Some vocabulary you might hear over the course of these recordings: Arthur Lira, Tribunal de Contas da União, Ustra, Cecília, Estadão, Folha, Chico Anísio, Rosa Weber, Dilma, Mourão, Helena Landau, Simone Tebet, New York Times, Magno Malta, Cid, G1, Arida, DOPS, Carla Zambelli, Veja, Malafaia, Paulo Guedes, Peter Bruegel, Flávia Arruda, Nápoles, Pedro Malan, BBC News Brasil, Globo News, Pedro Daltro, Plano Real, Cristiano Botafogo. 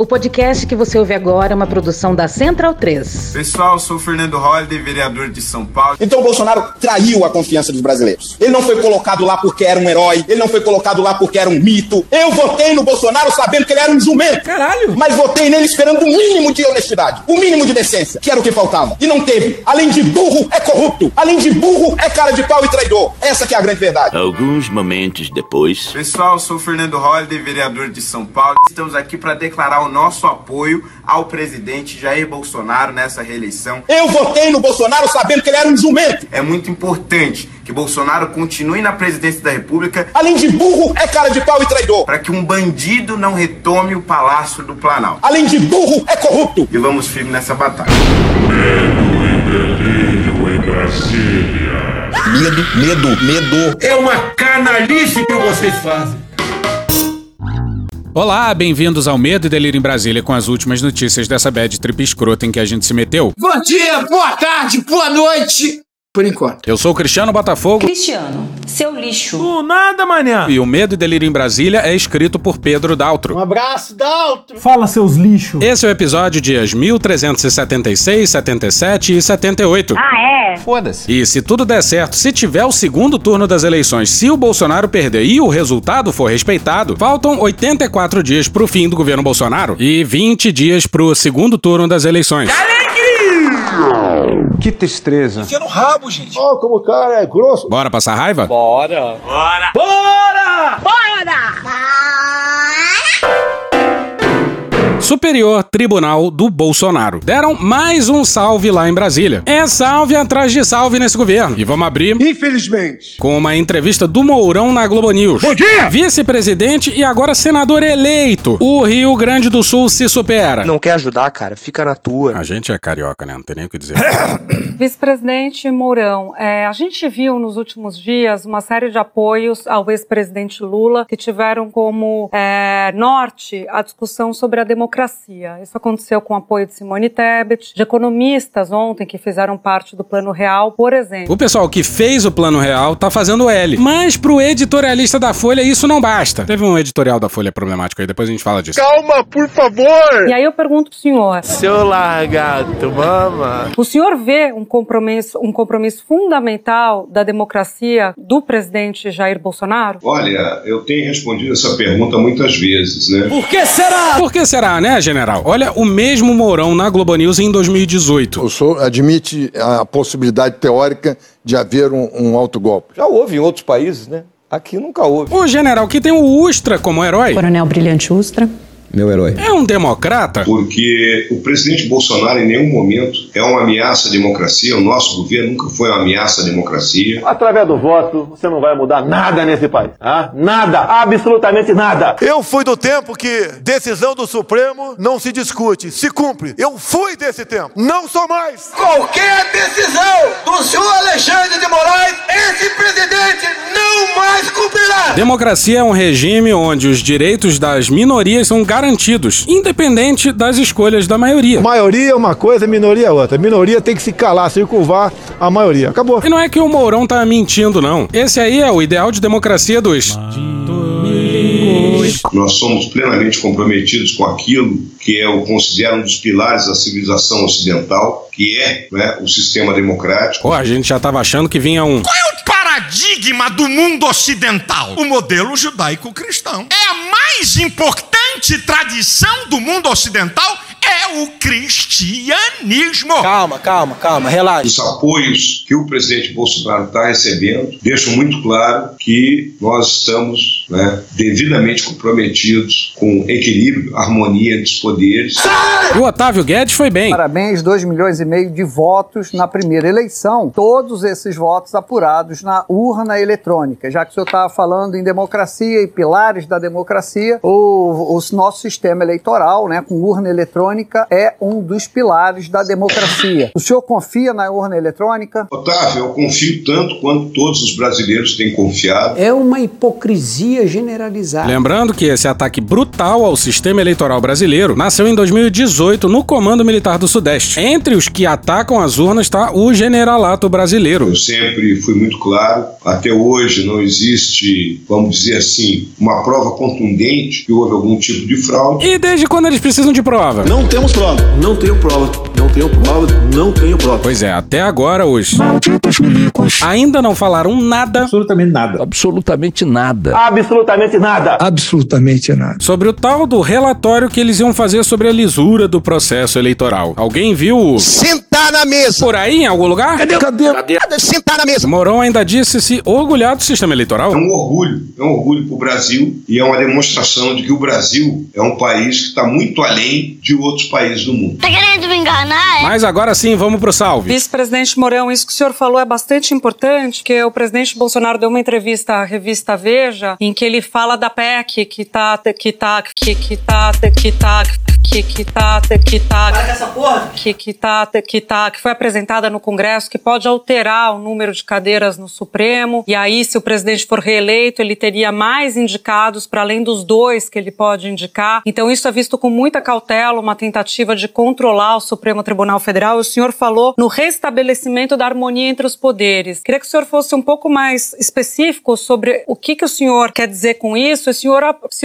O podcast que você ouve agora é uma produção da Central 3. Pessoal, sou o Fernando Holliday, vereador de São Paulo. Então o Bolsonaro traiu a confiança dos brasileiros. Ele não foi colocado lá porque era um herói. Ele não foi colocado lá porque era um mito. Eu votei no Bolsonaro sabendo que ele era um jumento. Caralho! Mas votei nele esperando o mínimo de honestidade, o mínimo de decência, que era o que faltava. E não teve. Além de burro, é corrupto. Além de burro, é cara de pau e traidor. Essa que é a grande verdade. Alguns momentos depois... Pessoal, sou o Fernando Holliday, vereador de São Paulo. Estamos aqui para declarar o nosso apoio ao presidente Jair Bolsonaro nessa reeleição. Eu votei no Bolsonaro sabendo que ele era um jumento. É muito importante que Bolsonaro continue na presidência da República. Além de burro, é cara de pau e traidor. Para que um bandido não retome o Palácio do Planalto. Além de burro, é corrupto. E vamos firme nessa batalha. Medo e delírio em Brasília. Medo. É uma canalice que vocês fazem. Olá, bem-vindos ao Medo e Delírio em Brasília com as últimas notícias dessa bad trip escrota em que a gente se meteu. Bom dia, boa tarde, boa noite. Por enquanto. Eu sou o Cristiano Botafogo. Cristiano, seu lixo. Do nada, mané. E o Medo e Delírio em Brasília é escrito por Pedro Daltro. Um abraço, Daltro. Fala, seus lixos. Esse é o episódio dias 1376, 77 e 78. Ah, é? Foda-se. E se tudo der certo, se tiver o segundo turno das eleições, se o Bolsonaro perder e o resultado for respeitado, faltam 84 dias pro fim do governo Bolsonaro e 20 dias pro segundo turno das eleições. Que tristeza. Enfia no rabo, gente. Ó, como o cara é grosso. Bora passar raiva? Bora! Superior Tribunal do Bolsonaro. Deram mais um salve lá em Brasília. É salve atrás de salve nesse governo. E vamos abrir, infelizmente, com uma entrevista do Mourão na Globo News. Bom dia! Vice-presidente e agora senador eleito. O Rio Grande do Sul se supera. Não quer ajudar, cara? Fica na tua. A gente é carioca, né? Não tem nem o que dizer. Vice-presidente Mourão, a gente viu nos últimos dias uma série de apoios ao ex-presidente Lula que tiveram como norte a discussão sobre a democracia. Isso aconteceu com o apoio de Simone Tebet, de economistas ontem que fizeram parte do Plano Real, por exemplo. O pessoal que fez o Plano Real tá fazendo L. Mas pro editorialista da Folha isso não basta. Teve um editorial da Folha problemático aí, depois a gente fala disso. Calma, por favor! E aí eu pergunto pro senhor. Seu largato, mama. O senhor vê um compromisso fundamental da democracia do presidente Jair Bolsonaro? Olha, eu tenho respondido essa pergunta muitas vezes, né? Por que será? Por que será, né? General? Olha o mesmo Mourão na Globo News em 2018. O senhor admite a possibilidade teórica de haver um autogolpe? Já houve em outros países, né? Aqui nunca houve. O general que tem o Ustra como herói. Coronel Brilhante Ustra. Meu herói. É um democrata? Porque o presidente Bolsonaro em nenhum momento é uma ameaça à democracia. O nosso governo nunca foi uma ameaça à democracia. Através do voto, você não vai mudar nada nesse país. Ah? Nada. Absolutamente nada. Eu fui do tempo que decisão do Supremo não se discute, se cumpre. Eu fui desse tempo. Não sou mais. Qualquer decisão do senhor Alexandre de Moraes, esse presidente não mais cumprirá. Democracia é um regime onde os direitos das minorias são garantidos, independente das escolhas da maioria. Maioria é uma coisa, minoria é outra. Minoria tem que se calar, circunvar a maioria. Acabou. E não é que o Mourão tá mentindo, não. Esse aí é o ideal de democracia dos... Nós somos plenamente comprometidos com aquilo que eu considero um dos pilares da civilização ocidental, que é, né, o sistema democrático. A gente já tava achando que vinha um... Qual é o paradigma do mundo ocidental? O modelo judaico-cristão. É a mais importante tradição do mundo ocidental é o cristianismo. Calma, relaxa. Os apoios que o presidente Bolsonaro está recebendo deixam muito claro que nós estamos, né, devidamente comprometidos com equilíbrio, harmonia dos poderes. E o Otávio Guedes foi bem. Parabéns, 2 milhões e meio de votos na primeira eleição. Todos esses votos apurados na urna eletrônica. Já que o senhor estava falando em democracia e pilares da democracia, o nosso sistema eleitoral, né, com urna eletrônica, é um dos pilares da democracia. O senhor confia na urna eletrônica? Otávio, eu confio tanto quanto todos os brasileiros têm confiado. É uma hipocrisia anistia generalizada. Lembrando que esse ataque brutal ao sistema eleitoral brasileiro nasceu em 2018 no Comando Militar do Sudeste. Entre os que atacam as urnas está o generalato brasileiro. Eu sempre fui muito claro, até hoje não existe, vamos dizer assim, uma prova contundente que houve algum tipo de fraude. E desde quando eles precisam de prova? Não temos prova. Não tenho prova. Não tenho prova. Não tenho prova. Pois é, até agora os malditos milicos ainda não falaram nada. Absolutamente nada. Absolutamente nada. Absolutamente nada. Absolutamente nada. Sobre o tal do relatório que eles iam fazer sobre a lisura do processo eleitoral. Alguém viu? Sentar na mesa. Por aí, em algum lugar? Cadê? Sentar na mesa. Mourão ainda disse-se orgulhado do sistema eleitoral. É um orgulho pro Brasil e é uma demonstração de que o Brasil é um país que está muito além de outros países do mundo. Tá querendo me enganar, é? Mas agora sim, vamos pro salve. Vice-presidente Mourão, isso que o senhor falou é bastante importante, porque o presidente Bolsonaro deu uma entrevista à revista Veja, em que ele fala da PEC, que foi apresentada no Congresso, que pode alterar o número de cadeiras no Supremo, e aí se o presidente for reeleito, ele teria mais indicados para além dos 2 que ele pode indicar. Então isso é visto com muita cautela, uma tentativa de controlar o Supremo Tribunal Federal. O senhor falou no restabelecimento da harmonia entre os poderes. Queria que o senhor fosse um pouco mais específico sobre o que o senhor quer dizer com isso, se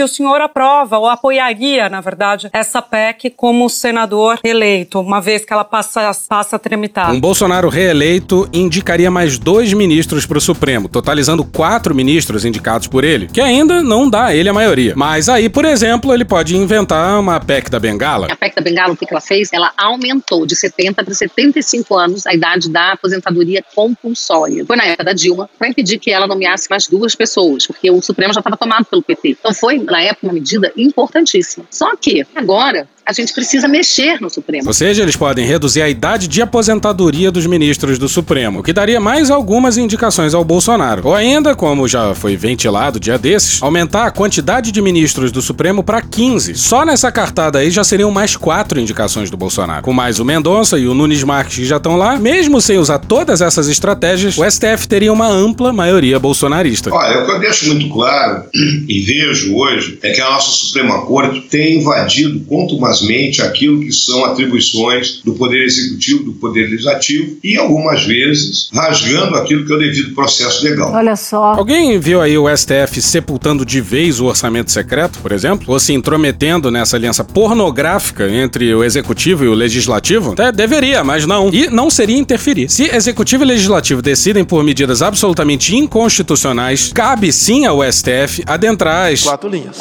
o senhor aprova ou apoiaria, na verdade, essa PEC como senador eleito, uma vez que ela passa a tramitar. Um Bolsonaro reeleito indicaria mais 2 ministros para o Supremo, totalizando 4 ministros indicados por ele, que ainda não dá a ele a maioria. Mas aí, por exemplo, ele pode inventar uma PEC da Bengala. A PEC da Bengala, o que ela fez? Ela aumentou de 70 para 75 anos a idade da aposentadoria compulsória. Foi na época da Dilma, para impedir que ela nomeasse mais 2 pessoas, porque o Supremo já estava tomado pelo PT. Então foi, na época, uma medida importantíssima. Só que, agora, a gente precisa mexer no Supremo. Ou seja, eles podem reduzir a idade de aposentadoria dos ministros do Supremo, o que daria mais algumas indicações ao Bolsonaro. Ou ainda, como já foi ventilado dia desses, aumentar a quantidade de ministros do Supremo para 15. Só nessa cartada aí já seriam mais 4 indicações do Bolsonaro. Com mais o Mendonça e o Nunes Marques que já estão lá, mesmo sem usar todas essas estratégias, o STF teria uma ampla maioria bolsonarista. Olha, o que eu deixo muito claro e vejo hoje é que a nossa Suprema Corte tem invadido contumazmente aquilo que são atribuições do Poder Executivo, do Poder Legislativo e, algumas vezes, rasgando aquilo que é o devido processo legal. Olha só. Alguém viu aí o STF sepultando de vez o orçamento secreto, por exemplo? Ou se intrometendo nessa aliança pornográfica entre o Executivo e o Legislativo? Até deveria, mas não. E não seria interferir. Se Executivo e Legislativo decidem por medidas absolutamente inconstitucionais, cabe sim ao STF adentrar as 4 linhas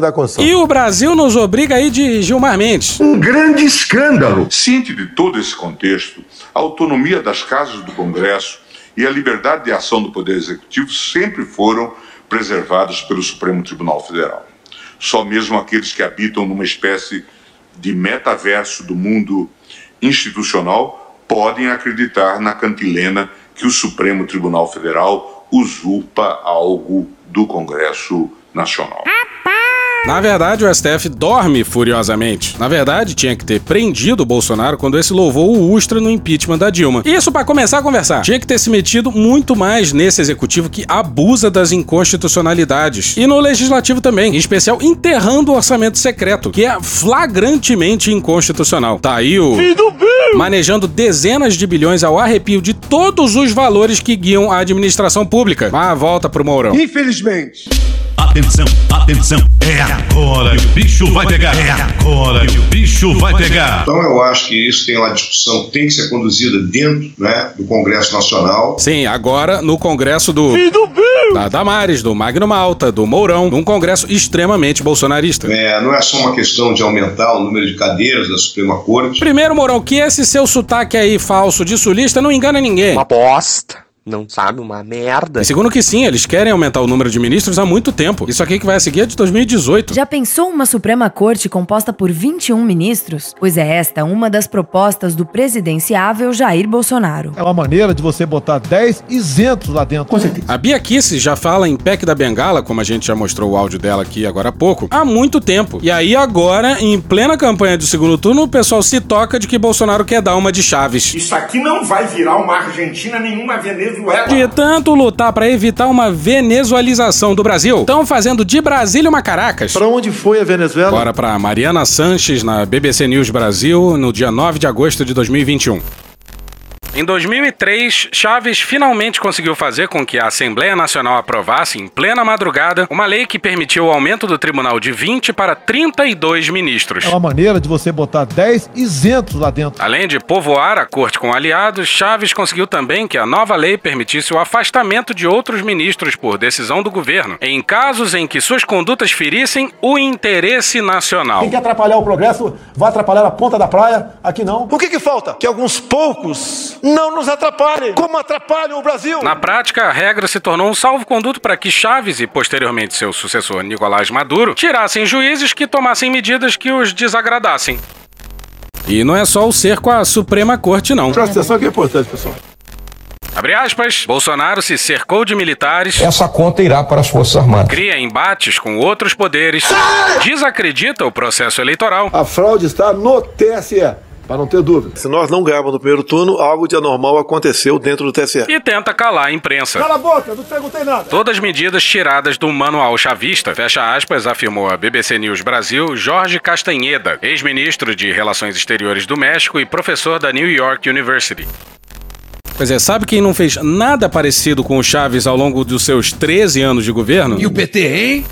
da Constituição. E o Brasil nos obriga aí de Gilmar Mendes. Um grande escândalo. Ciente de todo esse contexto, a autonomia das casas do Congresso e a liberdade de ação do Poder Executivo sempre foram preservadas pelo Supremo Tribunal Federal. Só mesmo aqueles que habitam numa espécie de metaverso do mundo institucional podem acreditar na cantilena que o Supremo Tribunal Federal usurpa algo do Congresso Nacional. Na verdade, o STF dorme furiosamente. Na verdade, tinha que ter prendido o Bolsonaro quando esse louvou o Ustra no impeachment da Dilma. Isso pra começar a conversar. Tinha que ter se metido muito mais nesse executivo que abusa das inconstitucionalidades. E no legislativo também, em especial enterrando o orçamento secreto, que é flagrantemente inconstitucional. Tá aí o manejando dezenas de bilhões ao arrepio de todos os valores que guiam a administração pública. Mas volta pro Mourão. Infelizmente. Atenção, é agora que o bicho vai pegar, Então eu acho que isso tem uma discussão que tem que ser conduzida dentro, né, do Congresso Nacional. Sim, agora no Congresso da Damares, do Magno Malta, do Mourão, num Congresso extremamente bolsonarista. Não é só uma questão de aumentar o número de cadeiras da Suprema Corte. Primeiro, Mourão, que esse seu sotaque aí falso de sulista não engana ninguém. Uma bosta. Não sabe, uma merda. E segundo que sim, eles querem aumentar o número de ministros há muito tempo. Isso aqui que vai a seguir é de 2018. Já pensou uma Suprema Corte composta por 21 ministros? Pois é esta uma das propostas do presidenciável Jair Bolsonaro. É uma maneira de você botar 10 isentos lá dentro. Com certeza. A Bia Kisses já fala em PEC da Bengala, como a gente já mostrou o áudio dela aqui agora há pouco, há muito tempo. E aí agora, em plena campanha do segundo turno, o pessoal se toca de que Bolsonaro quer dar uma de Chávez. Isso aqui não vai virar uma Argentina, nenhuma Venezuela. Venezuela. De tanto lutar para evitar uma venezuelização do Brasil, estão fazendo de Brasília uma Caracas. Para onde foi a Venezuela? Bora para Mariana Sanches, na BBC News Brasil, no dia 9 de agosto de 2021. Em 2003, Chávez finalmente conseguiu fazer com que a Assembleia Nacional aprovasse, em plena madrugada, uma lei que permitiu o aumento do tribunal de 20 para 32 ministros. É uma maneira de você botar 10 isentos lá dentro. Além de povoar a corte com aliados, Chávez conseguiu também que a nova lei permitisse o afastamento de outros ministros por decisão do governo, em casos em que suas condutas ferissem o interesse nacional. Quem quer atrapalhar o progresso vai atrapalhar a ponta da praia, aqui não. O que falta? Que alguns poucos não nos atrapalhem, como atrapalham o Brasil. Na prática, a regra se tornou um salvo-conduto para que Chávez e, posteriormente, seu sucessor Nicolás Maduro tirassem juízes que tomassem medidas que os desagradassem. E não é só o cerco à Suprema Corte, não. Presta atenção que é importante, pessoal. Abre aspas, Bolsonaro se cercou de militares. Essa conta irá para as Forças Armadas. Cria embates com outros poderes. Desacredita o processo eleitoral. A fraude está no TSE. Para não ter dúvida. Se nós não ganharmos no primeiro turno, algo de anormal aconteceu dentro do TSE. E tenta calar a imprensa. Cala a boca, não perguntei nada. Todas medidas tiradas do manual chavista, fecha aspas, afirmou a BBC News Brasil, Jorge Castanheda, ex-ministro de Relações Exteriores do México e professor da New York University. Pois é, sabe quem não fez nada parecido com o Chávez ao longo dos seus 13 anos de governo? E o PT, hein?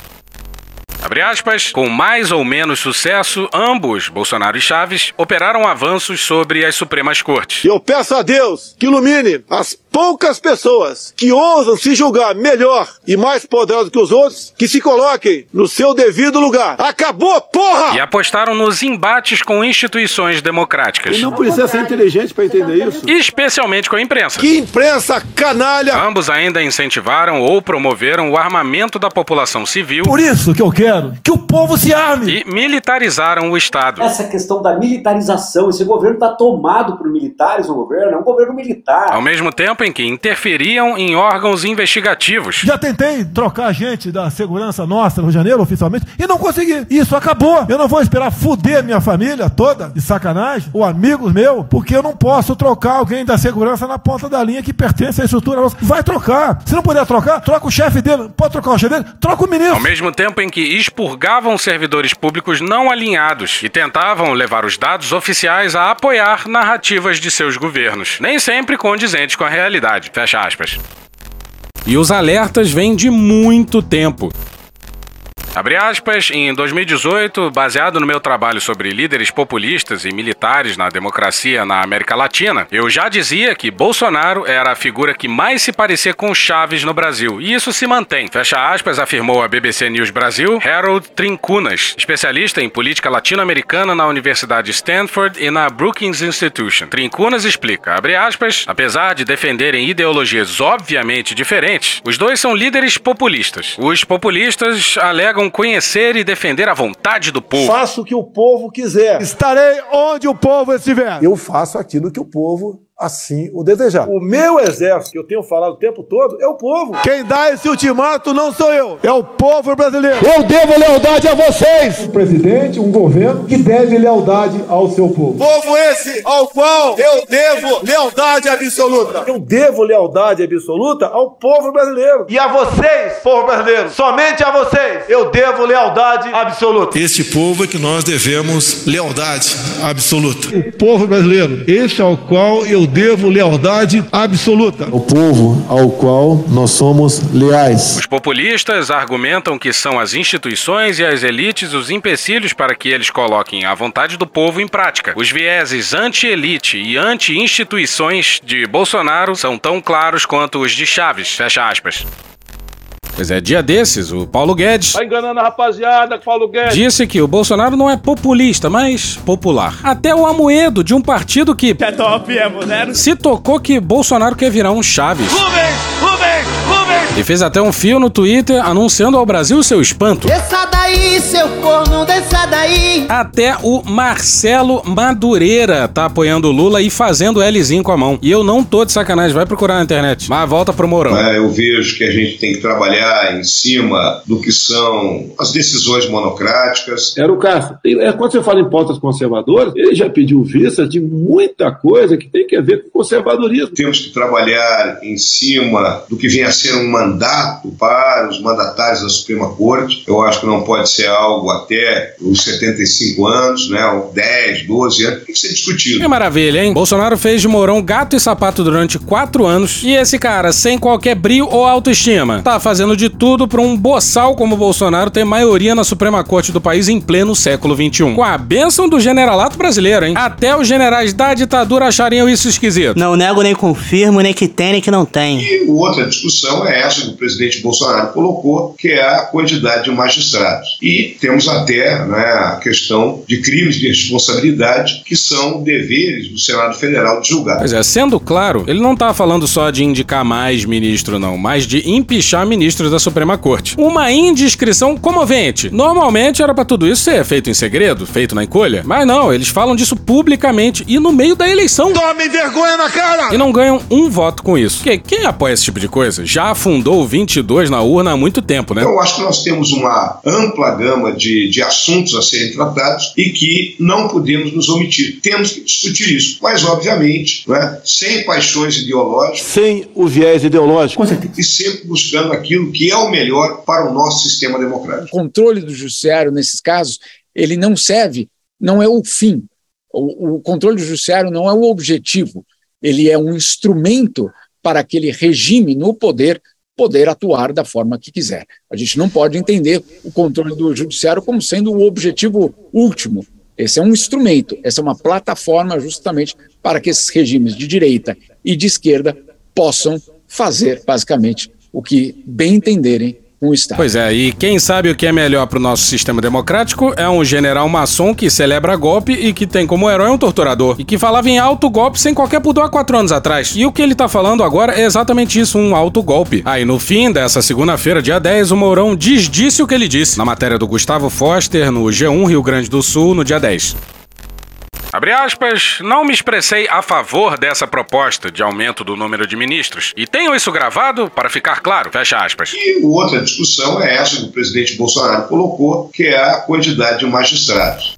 Abre aspas, com mais ou menos sucesso, ambos, Bolsonaro e Chávez, operaram avanços sobre as Supremas Cortes. Eu peço a Deus que ilumine as poucas pessoas que ousam se julgar melhor e mais poderosos que os outros, que se coloquem no seu devido lugar. Acabou, porra! E apostaram nos embates com instituições democráticas. E não precisa ser inteligente para entender isso. E especialmente com a imprensa. Que imprensa canalha! Ambos ainda incentivaram ou promoveram o armamento da população civil. Por isso que eu quero que o povo se arme. E militarizaram o Estado. Essa questão da militarização, esse governo está tomado por militares, o governo é um governo militar. Ao mesmo tempo em que interferiam em órgãos investigativos. Já tentei trocar gente da segurança nossa no Rio de Janeiro, oficialmente, e não consegui. Isso acabou. Eu não vou esperar foder minha família toda, de sacanagem, ou amigos meus, porque eu não posso trocar alguém da segurança na ponta da linha que pertence à estrutura nossa. Vai trocar. Se não puder trocar, troca o chefe dele. Pode trocar o chefe dele? Troca o ministro. Ao mesmo tempo em que expurgavam servidores públicos não alinhados e tentavam levar os dados oficiais a apoiar narrativas de seus governos, nem sempre condizentes com a realidade. Fecha aspas. E os alertas vêm de muito tempo. Abre aspas, em 2018, baseado no meu trabalho sobre líderes populistas e militares na democracia na América Latina, eu já dizia que Bolsonaro era a figura que mais se parecia com Chávez no Brasil, e isso se mantém. Fecha aspas, afirmou a BBC News Brasil, Harold Trinkunas, especialista em política latino-americana na Universidade Stanford e na Brookings Institution. Trinkunas explica, abre aspas, apesar de defenderem ideologias obviamente diferentes, os dois são líderes populistas. Os populistas alegam conhecer e defender a vontade do povo. Faço o que o povo quiser. Estarei onde o povo estiver. Eu faço aquilo que o povo assim o desejar. O meu exército, que eu tenho falado o tempo todo, é o povo. Quem dá esse ultimato não sou eu, é o povo brasileiro. Eu devo lealdade a vocês. Um presidente, um governo que deve lealdade ao seu povo. Povo esse ao qual eu devo lealdade absoluta. Eu devo lealdade absoluta ao povo brasileiro. E a vocês, povo brasileiro, somente a vocês, eu devo lealdade absoluta. Este povo é que nós devemos lealdade absoluta. O povo brasileiro, esse ao qual eu devo lealdade absoluta. O povo ao qual nós somos leais. Os populistas argumentam que são as instituições e as elites os empecilhos para que eles coloquem a vontade do povo em prática. Os vieses anti-elite e anti-instituições de Bolsonaro são tão claros quanto os de Chávez. Fecha aspas. Pois é, dia desses, o Paulo Guedes... Tá enganando a rapaziada, Paulo Guedes... Disse que o Bolsonaro não é populista, mas popular. Até o Amoedo, de um partido que... É top, é moderno. Se tocou que Bolsonaro quer virar um Chávez. Rubens! Rubens! Rubens! E fez até um fio no Twitter anunciando ao Brasil seu espanto. Essa da... daí, seu corno, desça daí. Até o Marcelo Madureira tá apoiando o Lula e fazendo Lzinho com a mão. E eu não tô de sacanagem, vai procurar na internet. Mas volta pro Mourão. É, eu vejo que a gente tem que trabalhar em cima do que são as decisões monocráticas. Era o caso. Quando você fala em pautas conservadoras, ele já pediu vista de muita coisa que tem a ver com conservadorismo. Temos que trabalhar em cima do que vem a ser um mandato para os mandatários da Suprema Corte. Eu acho que não pode ser algo até os 75 anos, né, ou 10, 12 anos, tem que ser discutido. Que maravilha, hein? Bolsonaro fez de Mourão gato e sapato durante 4 anos e esse cara, sem qualquer brio ou autoestima, tá fazendo de tudo pra um boçal como Bolsonaro ter maioria na Suprema Corte do país em pleno século XXI. Com a bênção do generalato brasileiro, hein? Até os generais da ditadura achariam isso esquisito. Não nego, nem confirmo, nem que tem, nem que não tem. E outra discussão é essa que o presidente Bolsonaro colocou, que é a quantidade de magistrados. E temos até, né, a questão de crimes de responsabilidade, que são deveres do Senado Federal de julgar. Pois é, sendo claro, ele não tá falando só de indicar mais ministro, não, mas de empichar ministros da Suprema Corte. Uma indiscrição comovente. Normalmente era pra tudo isso ser feito em segredo, feito na encolha, mas não, eles falam disso publicamente e no meio da eleição. Tome vergonha na cara! E não ganham um voto com isso. Porque quem apoia esse tipo de coisa já afundou 22 na urna há muito tempo, né? Eu acho que nós temos uma ampla gama de assuntos a serem tratados e que não podemos nos omitir. Temos que discutir isso, mas obviamente, né, sem paixões ideológicas. Sem o viés ideológico. Com certeza. E sempre buscando aquilo que é o melhor para o nosso sistema democrático. O controle do judiciário, nesses casos, ele não serve, não é o fim. O controle do judiciário não é o objetivo, ele é um instrumento para aquele regime no poder poder atuar da forma que quiser. A gente não pode entender o controle do judiciário como sendo o objetivo último. Esse é um instrumento, essa é uma plataforma justamente para que esses regimes de direita e de esquerda possam fazer basicamente o que bem entenderem. Pois é, e quem sabe o que é melhor pro nosso sistema democrático é um general maçom que celebra golpe e que tem como herói um torturador. E que falava em autogolpe sem qualquer pudor há 4 anos atrás. E o que ele tá falando agora é exatamente isso, um autogolpe. Aí no fim dessa segunda-feira, dia 10, o Mourão desdisse o que ele disse. Na matéria do Gustavo Foster, no G1, Rio Grande do Sul, no dia 10. Abre aspas, não me expressei a favor dessa proposta de aumento do número de ministros. E tenho isso gravado para ficar claro, fecha aspas. E outra discussão é essa que o presidente Bolsonaro colocou, que é a quantidade de magistrados.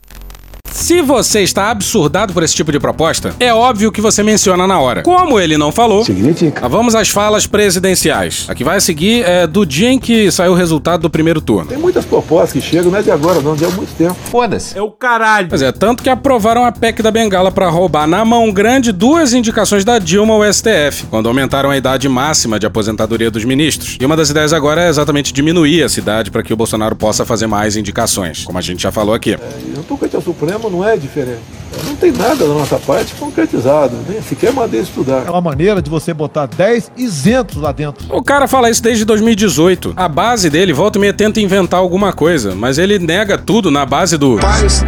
Se você está absurdado por esse tipo de proposta, é óbvio que você menciona na hora. Como ele não falou, significa. Vamos às falas presidenciais. A que vai seguir é do dia em que saiu o resultado do primeiro turno. Tem muitas propostas que chegam, não é de agora não, já há muito tempo. Foda-se. É o caralho. Pois é, tanto que aprovaram a PEC da Bengala para roubar na mão grande 2 indicações da Dilma ao STF, quando aumentaram a idade máxima de aposentadoria dos ministros. E uma das ideias agora é exatamente diminuir a idade para que o Bolsonaro possa fazer mais indicações, como a gente já falou aqui. Eu tô com o Supremo não é diferente. Não tem nada da nossa parte concretizado, nem sequer mandei estudar. É uma maneira de você botar 10 isentos lá dentro. O cara fala isso desde 2018. A base dele volta e meia tenta inventar alguma coisa, mas ele nega tudo na base do... paz,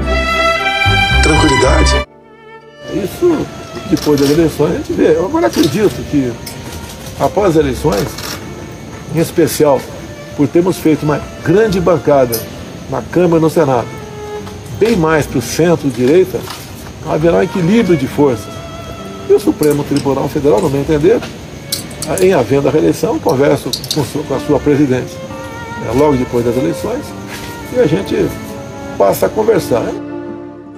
tranquilidade. Isso, depois das eleições, a gente vê. Eu agora acredito que, após as eleições, em especial, por termos feito uma grande bancada na Câmara e no Senado, bem mais para o centro-direita, haverá um equilíbrio de forças. E o Supremo Tribunal Federal, no meu entender, em havendo a reeleição, converso com a sua presidente logo depois das eleições e a gente passa a conversar.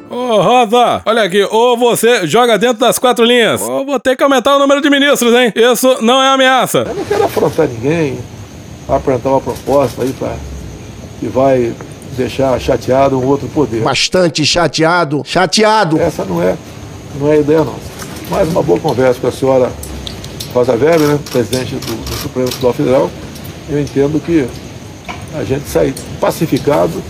Ô, Rosa, olha aqui, ou você joga dentro das 4 linhas, ou vou ter que aumentar o número de ministros, hein? Isso não é ameaça. Eu não quero afrontar ninguém, apresentar uma proposta aí para que vai... deixar chateado um outro poder. Bastante chateado. Essa não é ideia nossa. Mais uma boa conversa com a senhora Rosa Weber, né, presidente do Supremo Tribunal Federal. Eu entendo que a gente sai pacificado.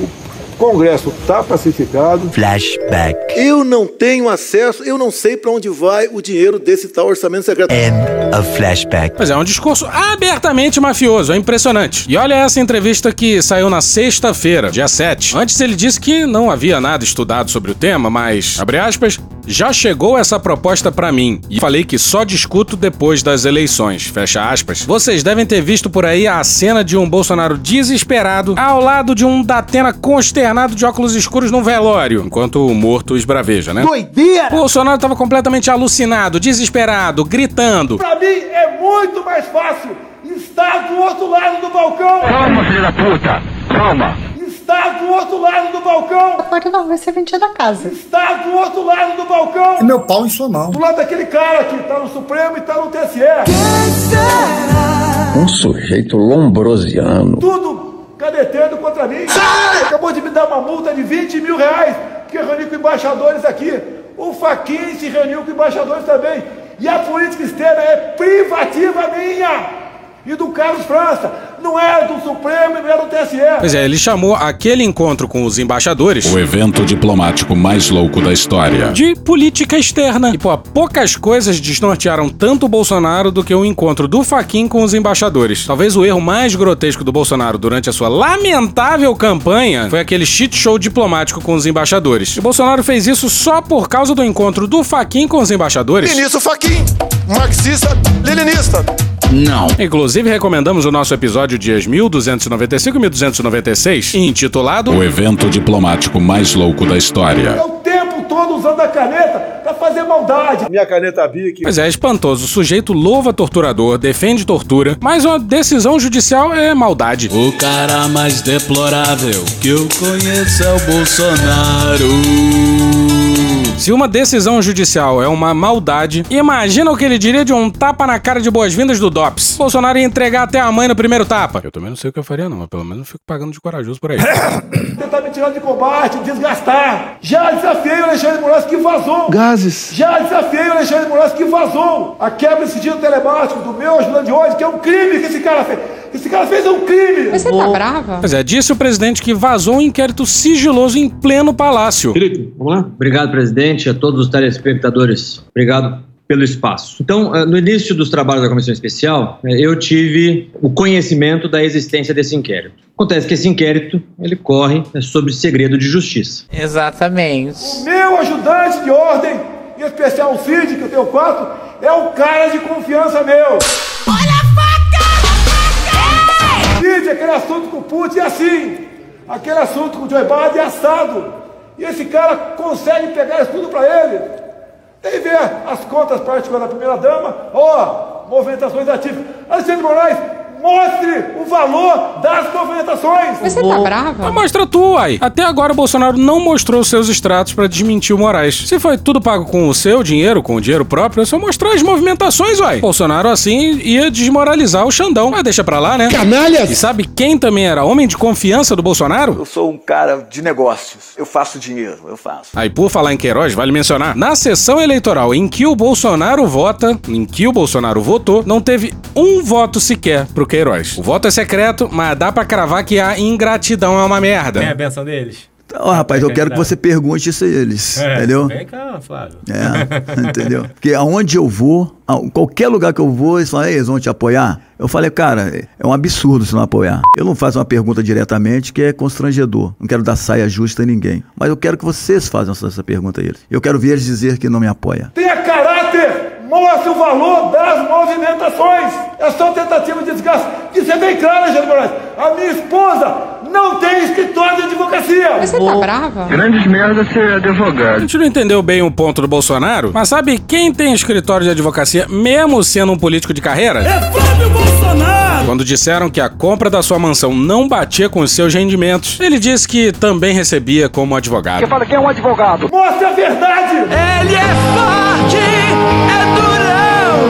O Congresso está pacificado. Flashback. Eu não tenho acesso, eu não sei para onde vai o dinheiro desse tal orçamento secreto. End of flashback. Mas é um discurso abertamente mafioso, é impressionante. E olha essa entrevista que saiu na sexta-feira, dia 7. Antes ele disse que não havia nada estudado sobre o tema, mas, abre aspas, Já chegou essa proposta pra mim e falei que só discuto depois das eleições, fecha aspas. Vocês devem ter visto por aí a cena de um Bolsonaro desesperado ao lado de um Datena consternado de óculos escuros num velório, enquanto o morto esbraveja, né? Doideira! Bolsonaro tava completamente alucinado, desesperado, gritando. Pra mim é muito mais fácil estar do outro lado do balcão. Calma, filho da puta, calma. Está do outro lado do balcão. A porta não vai ser vendida da casa. Está do outro lado do balcão. E meu pau em sua mão. Do lado daquele cara que tá no Supremo e tá no TSE. Quem será? Um sujeito lombrosiano. Tudo cadetando contra mim. Sai! Acabou de me dar uma multa de 20 mil reais. Porque eu reuni com embaixadores aqui. O Fachin se reuniu com embaixadores também. E a política externa é privativa minha. E do Carlos França, não é do Supremo e não é do TSE. Pois é, ele chamou aquele encontro com os embaixadores, o evento diplomático mais louco da história, de política externa. E pô, poucas coisas desnortearam tanto o Bolsonaro do que o encontro do Fachin com os embaixadores. Talvez o erro mais grotesco do Bolsonaro durante a sua lamentável campanha foi aquele shit show diplomático com os embaixadores. E Bolsonaro fez isso só por causa do encontro do Fachin com os embaixadores. Ministro Fachin, marxista, leninista. Não. Inclusive, recomendamos o nosso episódio dias 1295 e 1296, intitulado O Evento Diplomático Mais Louco da História. É o tempo todo usando a caneta pra fazer maldade. Minha caneta Bic. Pois é, espantoso. O sujeito louva torturador, defende tortura, mas uma decisão judicial é maldade. O cara mais deplorável que eu conheço é o Bolsonaro. Se uma decisão judicial é uma maldade, imagina o que ele diria de um tapa na cara de boas-vindas do DOPS. Bolsonaro ia entregar até a mãe no primeiro tapa. Eu também não sei o que eu faria não, mas pelo menos eu fico pagando de corajoso por aí. Tentar me tirar de combate, desgastar. Já desafiei o Alexandre de Moraes que vazou. Gases. Já desafiei o Alexandre de Moraes que vazou. A quebra desse dia telemático do meu ajudante de hoje, que é um crime que esse cara fez. Esse cara fez um crime! Mas você tá brava? Pois é, disse o presidente que vazou um inquérito sigiloso em pleno palácio. Felipe, vamos lá? Obrigado, presidente, a todos os telespectadores. Obrigado pelo espaço. Então, no início dos trabalhos da Comissão Especial, eu tive o conhecimento da existência desse inquérito. Acontece que esse inquérito, ele corre sobre segredo de justiça. Exatamente. O meu ajudante de ordem, em especial o Cid, que eu tenho 4, é o cara de confiança meu. Olha! Aquele assunto com o Putin é assim, aquele assunto com o Joe Biden é assado, e esse cara consegue pegar isso tudo para ele. Tem ver as contas particulares da primeira-dama, ó, movimentações ativas. Alexandre Moraes, mostre o valor das movimentações. Mas você tá brava? Mostra tu, aí. Até agora o Bolsonaro não mostrou seus extratos para desmentir o Moraes. Se foi tudo pago com o seu dinheiro, com o dinheiro próprio, é só mostrar as movimentações, uai. Bolsonaro assim ia desmoralizar o Xandão. Mas deixa pra lá, né? Canalhas! E sabe quem também era homem de confiança do Bolsonaro? Eu sou um cara de negócios. Eu faço dinheiro, eu faço. Aí, por falar em Queiroz, vale mencionar. Na sessão eleitoral em que o Bolsonaro vota, em que o Bolsonaro votou, não teve um voto sequer pro Queiroz. O voto é secreto, mas dá pra cravar que a ingratidão é uma merda. É a benção deles. Então, rapaz, eu quero que você pergunte isso a eles, entendeu? Vem cá, Flávio. É, entendeu? Porque aonde eu vou, qualquer lugar que eu vou, eles falam, eles vão te apoiar. Eu falei, cara, é um absurdo se não apoiar. Eu não faço uma pergunta diretamente que é constrangedor. Não quero dar saia justa a ninguém. Mas eu quero que vocês façam essa pergunta a eles. Eu quero ver eles dizer que não me apoia. Tenha caráter! Mostra o valor das movimentações. É só tentativa de desgaste. Isso é bem claro, Jair Bolsonaro. A minha esposa não tem escritório de advocacia. Mas você tá brava? Grandes merda ser advogado. A gente não entendeu bem o ponto do Bolsonaro, mas sabe quem tem escritório de advocacia mesmo sendo um político de carreira? É Flávio Bolsonaro! Quando disseram que a compra da sua mansão não batia com os seus rendimentos, ele disse que também recebia como advogado. Você fala que é um advogado. Mostra a verdade! Ele é forte, é durão,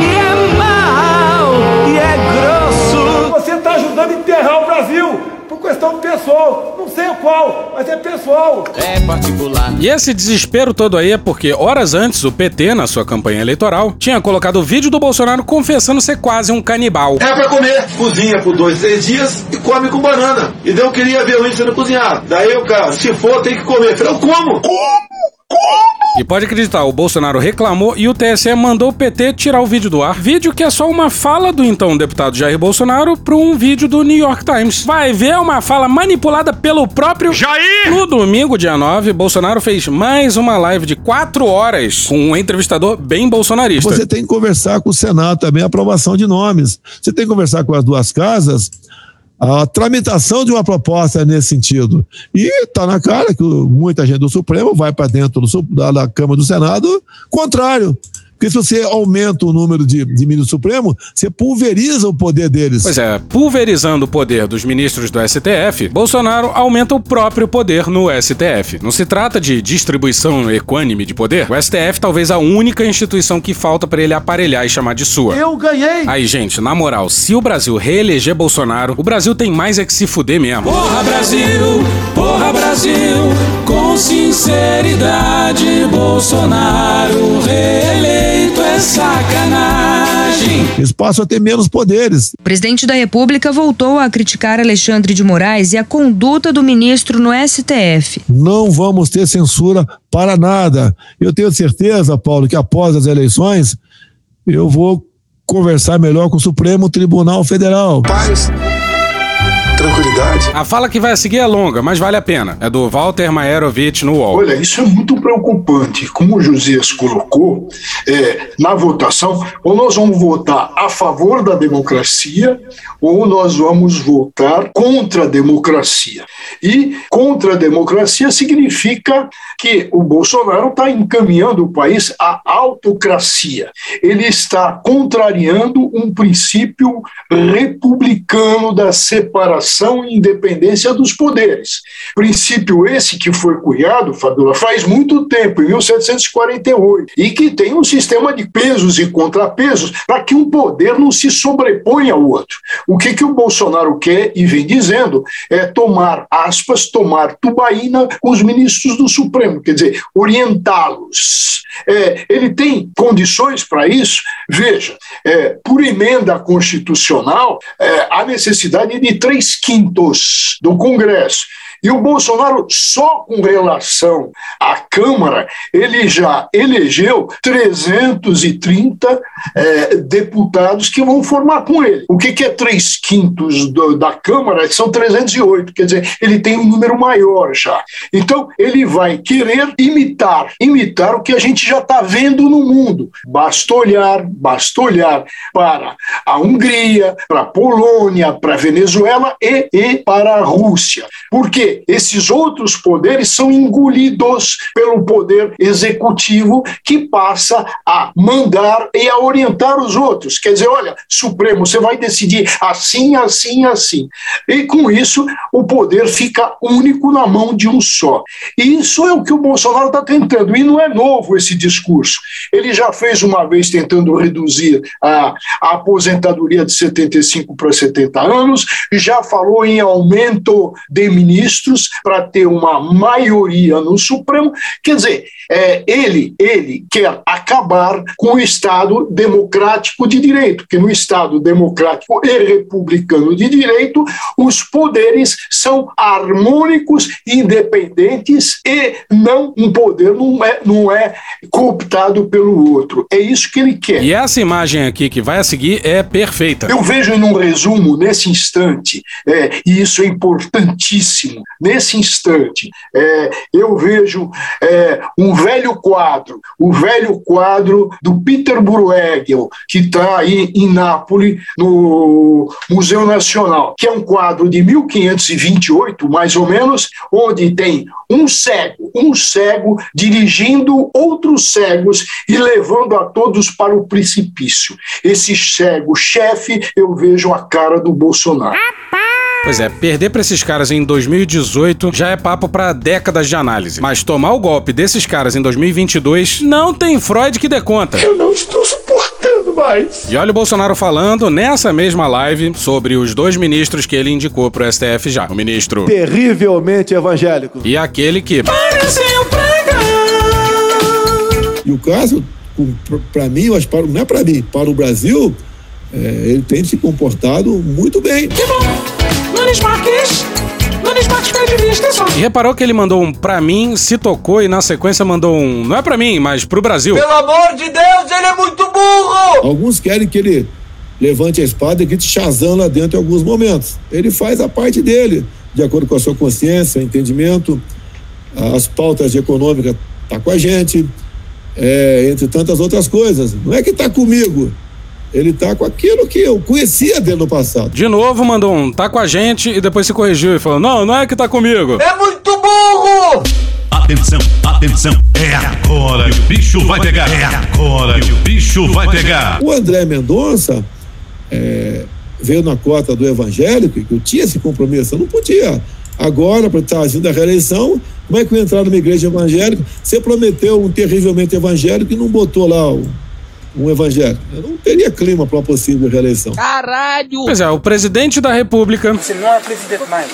e é mau, e é grosso. Você tá ajudando a enterrar o Brasil por questão pessoal, não sei o qual, mas é pessoal. É particular. E esse desespero todo aí é porque horas antes o PT, na sua campanha eleitoral, tinha colocado o vídeo do Bolsonaro confessando ser quase um canibal. É pra comer, cozinha por 2, 3 dias e come com banana. E daí eu queria ver o índice sendo cozinhado. Daí o cara, se for, tem que comer. Eu falei, como? Como? E pode acreditar, o Bolsonaro reclamou e o TSE mandou o PT tirar o vídeo do ar. Vídeo que é só uma fala do então deputado Jair Bolsonaro para um vídeo do New York Times. Vai ver uma fala manipulada pelo próprio Jair! No domingo, dia 9, Bolsonaro fez mais uma live de 4 horas com um entrevistador bem bolsonarista. Você tem que conversar com o Senado também, a aprovação de nomes. Você tem que conversar com as duas casas, a tramitação de uma proposta nesse sentido. E está na cara que muita gente do Supremo vai para dentro da Câmara do Senado contrário. Porque se você aumenta o número de ministros do Supremo, você pulveriza o poder deles. Pois é, pulverizando o poder dos ministros do STF, Bolsonaro aumenta o próprio poder no STF. Não se trata de distribuição equânime de poder. O STF talvez a única instituição que falta pra ele aparelhar e chamar de sua. Eu ganhei! Aí, gente, na moral, se o Brasil reeleger Bolsonaro, o Brasil tem mais é que se fuder mesmo. Porra, Brasil, com sinceridade, Bolsonaro reeleger. É sacanagem. Eles passam a ter menos poderes. O presidente da República voltou a criticar Alexandre de Moraes e a conduta do ministro no STF. Não vamos ter censura para nada. Eu tenho certeza, Paulo, que após as eleições eu vou conversar melhor com o Supremo Tribunal Federal. Paz. Tranquilidade. A fala que vai a seguir é longa, mas vale a pena. É do Walter Maerovitch no UOL. Olha, isso é muito preocupante. Como o Josias colocou, na votação, ou nós vamos votar a favor da democracia, ou nós vamos votar contra a democracia. E contra a democracia significa que o Bolsonaro está encaminhando o país à autocracia. Ele está contrariando um princípio republicano da separação e independência dos poderes. Princípio esse que foi cunhado, Fabíola, faz muito tempo, em 1748, e que tem um sistema de pesos e contrapesos para que um poder não se sobreponha ao outro. O que o Bolsonaro quer e vem dizendo é tomar tubaína com os ministros do Supremo, quer dizer, orientá-los. Ele tem condições para isso? Veja, por emenda constitucional, há necessidade de 3/5 do Congresso. E o Bolsonaro, só com relação à Câmara, ele já elegeu 330 deputados que vão formar com ele. O que é 3/5 da Câmara? São 308, quer dizer, ele tem um número maior já. Então, ele vai querer imitar o que a gente já está vendo no mundo. Basta olhar para a Hungria, para a Polônia, para a Venezuela e para a Rússia. Por quê? Esses outros poderes são engolidos pelo poder executivo, que passa a mandar e a orientar os outros. Quer dizer, olha, Supremo, você vai decidir assim, assim, assim. E com isso, o poder fica único na mão de um só. E isso é o que o Bolsonaro está tentando. E não é novo esse discurso. Ele já fez uma vez tentando reduzir a aposentadoria de 75 para 70 anos, já falou em aumento de ministros, para ter uma maioria no Supremo. Quer dizer, ele quer acabar com o Estado democrático de direito, porque no Estado democrático e republicano de direito, os poderes são harmônicos, independentes, e um poder não é cooptado pelo outro. É isso que ele quer. E essa imagem aqui que vai a seguir é perfeita. Eu vejo num resumo, nesse instante, e isso é importantíssimo, nesse instante, eu vejo o velho quadro do Peter Bruegel, que está aí em Nápoles, no Museu Nacional, que é um quadro de 1528, mais ou menos, onde tem um cego dirigindo outros cegos e levando a todos para o precipício. Esse cego-chefe, eu vejo a cara do Bolsonaro. Pois é, perder pra esses caras em 2018 já é papo pra décadas de análise. Mas tomar o golpe desses caras em 2022 não tem Freud que dê conta. Eu não estou suportando mais. E olha o Bolsonaro falando nessa mesma live sobre os dois ministros que ele indicou pro STF já. O ministro terrivelmente evangélico e aquele que pareceu pregar. E o caso, pra mim, não é pra mim, para o Brasil, ele tem se comportado muito bem. Que bom! Nunes Marques! E reparou que ele mandou um pra mim, se tocou, e na sequência mandou um, não é pra mim, mas pro Brasil. Pelo amor de Deus, ele é muito burro! Alguns querem que ele levante a espada e grite Shazam lá dentro em alguns momentos. Ele faz a parte dele, de acordo com a sua consciência, entendimento, as pautas de econômica tá com a gente, entre tantas outras coisas. Não é que tá comigo. Ele tá com aquilo que eu conhecia dele no passado. De novo mandou um, tá com a gente, e depois se corrigiu e falou, não é que tá comigo. É muito burro! Atenção, atenção, é agora que o bicho vai pegar. É agora que o bicho vai pegar. O André Mendonça veio na cota do evangélico, que eu tinha esse compromisso, eu não podia. Agora, para estar agindo a reeleição, como é que eu entrar numa igreja evangélica? Você prometeu um terrivelmente evangélico e não botou lá um evangélico. Eu não teria clima para uma possível reeleição. Caralho! Pois é, o presidente da República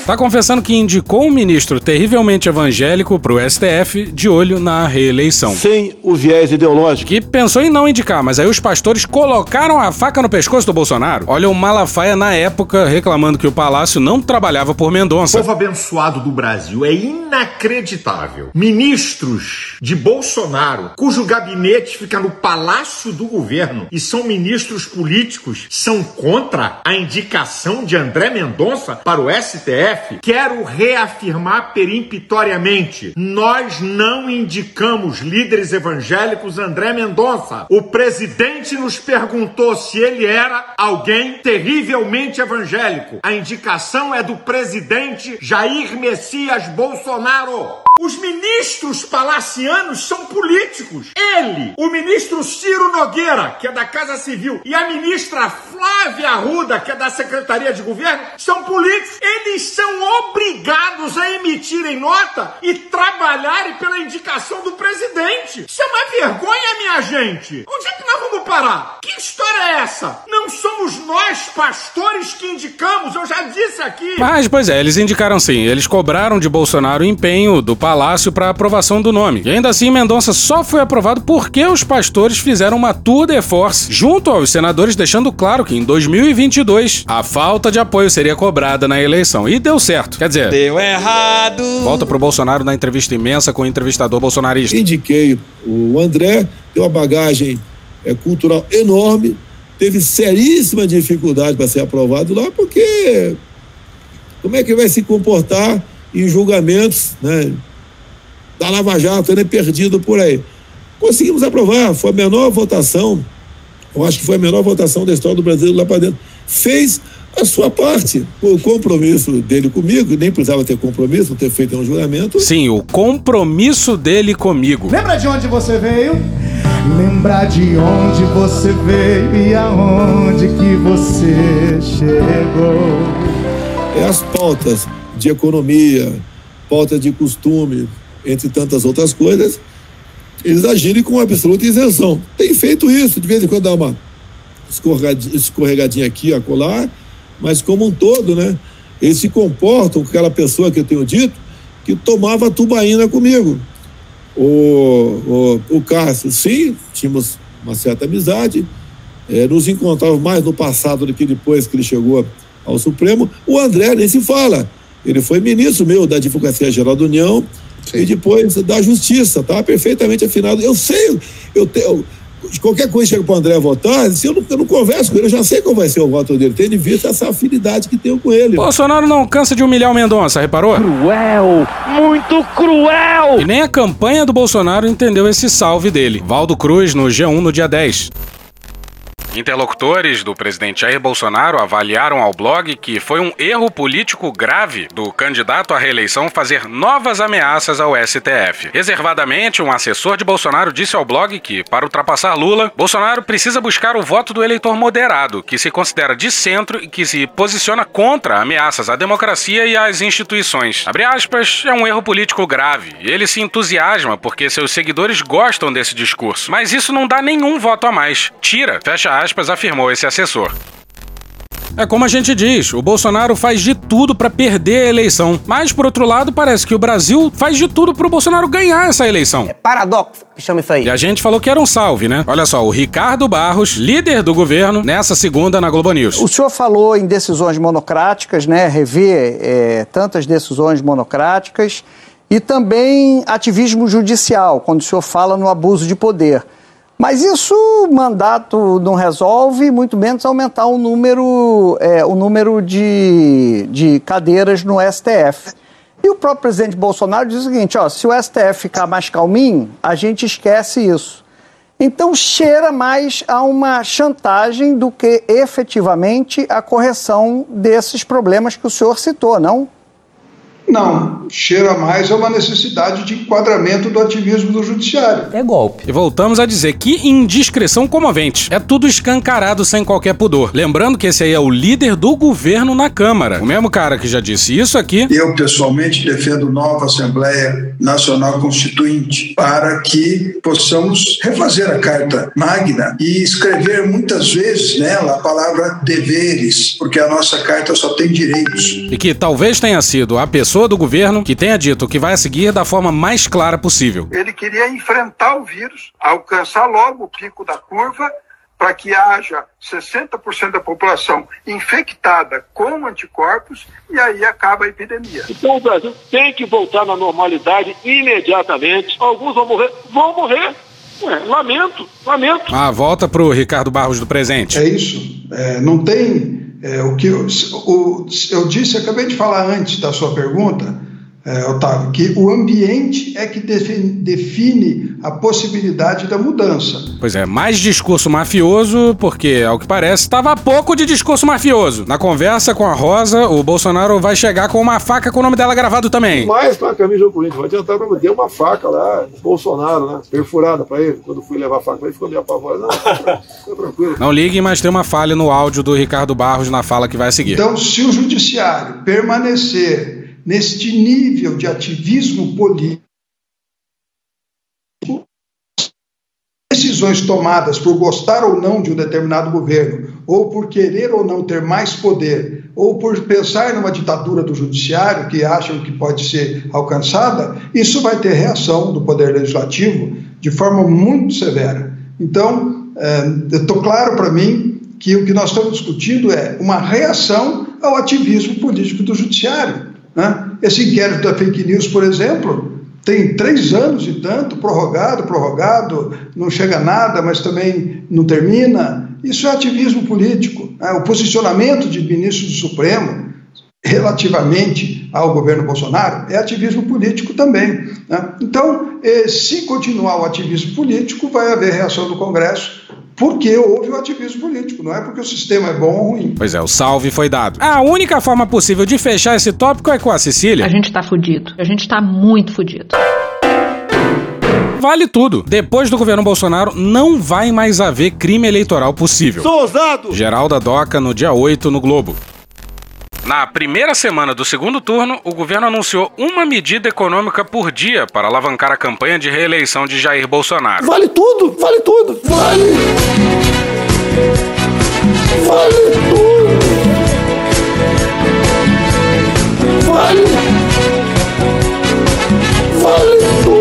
tá confessando que indicou um ministro terrivelmente evangélico pro STF de olho na reeleição. Sem o viés ideológico. Que pensou em não indicar, mas aí os pastores colocaram a faca no pescoço do Bolsonaro. Olha o Malafaia na época reclamando que o Palácio não trabalhava por Mendonça. O povo abençoado do Brasil é inacreditável. Ministros de Bolsonaro, cujo gabinete fica no Palácio do Governo e são ministros políticos, são contra a indicação de André Mendonça para o STF? Quero reafirmar peremptoriamente, nós não indicamos líderes evangélicos André Mendonça. O presidente nos perguntou se ele era alguém terrivelmente evangélico. A indicação é do presidente Jair Messias Bolsonaro. Os ministros palacianos são políticos. Ele, o ministro Ciro Nogueira, que é da Casa Civil, e a ministra Flávia Arruda, que é da Secretaria de Governo, são políticos. Eles são obrigados a emitirem nota e trabalharem pela indicação do presidente. Isso é uma vergonha, minha gente. Onde é que nós vamos parar? Que história é essa? Não somos nós, pastores, que indicamos, eu já disse aqui. Mas, pois é, eles indicaram sim. Eles cobraram de Bolsonaro o empenho do Palácio para aprovação do nome. E ainda assim, Mendonça só foi aprovado porque os pastores fizeram uma tour de force junto aos senadores, deixando claro que em 2022 a falta de apoio seria cobrada na eleição. E deu certo. Quer dizer, deu errado. Volta pro Bolsonaro na entrevista imensa com o entrevistador bolsonarista. Indiquei o André, deu uma bagagem cultural enorme, teve seríssima dificuldade para ser aprovado lá, porque como é que vai se comportar em julgamentos, né, da Lava Jato, ele é perdido por aí. Conseguimos aprovar, foi a menor votação, eu acho que foi a menor votação da história do Brasil lá para dentro. Fez a sua parte. O compromisso dele comigo, nem precisava ter compromisso, ter feito um julgamento. Sim, o compromisso dele comigo. Lembra de onde você veio? Lembra de onde você veio e aonde que você chegou. É as pautas de economia, pauta de costume, entre tantas outras coisas, eles agirem com absoluta isenção. Tem feito isso, de vez em quando dá uma escorregadinha aqui, acolá, mas como um todo, né? Eles se comportam com aquela pessoa que eu tenho dito, que tomava tubaína comigo. O Cássio, sim, tínhamos uma certa amizade, nos encontrávamos mais no passado do que depois que ele chegou ao Supremo. O André nem se fala. Ele foi ministro meu da Advocacia Geral da União, sim, e depois da Justiça, tá? Perfeitamente afinado. Eu sei, qualquer coisa chega para o André votar, se eu não converso com ele, eu já sei qual vai ser o voto dele, tendo em vista essa afinidade que tenho com ele. Bolsonaro não cansa de humilhar o Mendonça, reparou? Cruel! Muito cruel! E nem a campanha do Bolsonaro entendeu esse salve dele. Valdo Cruz, no G1, no dia 10. Interlocutores do presidente Jair Bolsonaro avaliaram ao blog que foi um erro político grave do candidato à reeleição fazer novas ameaças ao STF. Reservadamente, um assessor de Bolsonaro disse ao blog que, para ultrapassar Lula, Bolsonaro precisa buscar o voto do eleitor moderado, que se considera de centro e que se posiciona contra ameaças à democracia e às instituições. Abre aspas, é um erro político grave. Ele se entusiasma porque seus seguidores gostam desse discurso. Mas isso não dá nenhum voto a mais. Tira, fecha aspas, afirmou esse assessor. É como a gente diz, o Bolsonaro faz de tudo para perder a eleição. Mas, por outro lado, parece que o Brasil faz de tudo pro Bolsonaro ganhar essa eleição. É paradoxo que chama isso aí. E a gente falou que era um salve, né? Olha só, o Ricardo Barros, líder do governo, nessa segunda na Globo News. O senhor falou em decisões monocráticas, né? Rever tantas decisões monocráticas e também ativismo judicial, quando o senhor fala no abuso de poder. Mas isso o mandato não resolve, muito menos aumentar o número de cadeiras no STF. E o próprio presidente Bolsonaro diz o seguinte, ó, se o STF ficar mais calminho, a gente esquece isso. Então cheira mais a uma chantagem do que efetivamente a correção desses problemas que o senhor citou, não? Não, cheira mais a uma necessidade de enquadramento do ativismo do judiciário. É golpe. E voltamos a dizer que indiscrição comovente. É tudo escancarado sem qualquer pudor. Lembrando que esse aí é o líder do governo na Câmara. O mesmo cara que já disse isso aqui. Eu, pessoalmente, defendo nova Assembleia Nacional Constituinte para que possamos refazer a Carta Magna e escrever muitas vezes nela a palavra deveres, porque a nossa Carta só tem direitos. E que talvez tenha sido a pessoa do governo que tenha dito que vai seguir da forma mais clara possível. Ele queria enfrentar o vírus, alcançar logo o pico da curva para que haja 60% da população infectada com anticorpos e aí acaba a epidemia. Então o Brasil tem que voltar na normalidade imediatamente. Alguns vão morrer. Lamento. Ah, volta pro Ricardo Barros do presente. É isso. Não tem... acabei de falar antes da sua pergunta, Otávio, que o ambiente é que define a possibilidade da mudança. Pois é, mais discurso mafioso, porque, ao que parece, estava pouco de discurso mafioso. Na conversa com a Rosa, o Bolsonaro vai chegar com uma faca com o nome dela gravado também. Mais pra camisa do Corinthians, vai tentar pra meter uma faca lá, Bolsonaro, né? Perfurada pra ele. Quando fui levar a faca pra ele, ficou meio apavorado. Não, fica tranquilo. Não ligue, mas tem uma falha no áudio do Ricardo Barros na fala que vai seguir. Então, se o judiciário permanecer neste nível de ativismo político, decisões tomadas por gostar ou não de um determinado governo, ou por querer ou não ter mais poder, ou por pensar numa ditadura do judiciário que acham que pode ser alcançada, isso vai ter reação do poder legislativo de forma muito severa. Então, estou claro para mim que o que nós estamos discutindo é uma reação ao ativismo político do judiciário, né? Esse inquérito da fake news, por exemplo, tem 3 anos e tanto, prorrogado, não chega a nada, mas também não termina. Isso é ativismo político. Né? O posicionamento de ministro do Supremo relativamente ao governo Bolsonaro é ativismo político também. Né? Então, se continuar o ativismo político, vai haver reação do Congresso, porque houve o ativismo político, não é porque o sistema é bom ou ruim. Pois é, o salve foi dado. A única forma possível de fechar esse tópico é com a Cecília. A gente tá fudido. A gente tá muito fudido. Vale tudo. Depois do governo Bolsonaro, não vai mais haver crime eleitoral possível. Sou ousado! Geralda Doca, no dia 8, no Globo. Na primeira semana do segundo turno, o governo anunciou uma medida econômica por dia para alavancar a campanha de reeleição de Jair Bolsonaro. Vale tudo! Vale tudo! Vale! Vale tudo! Vale! Vale tudo!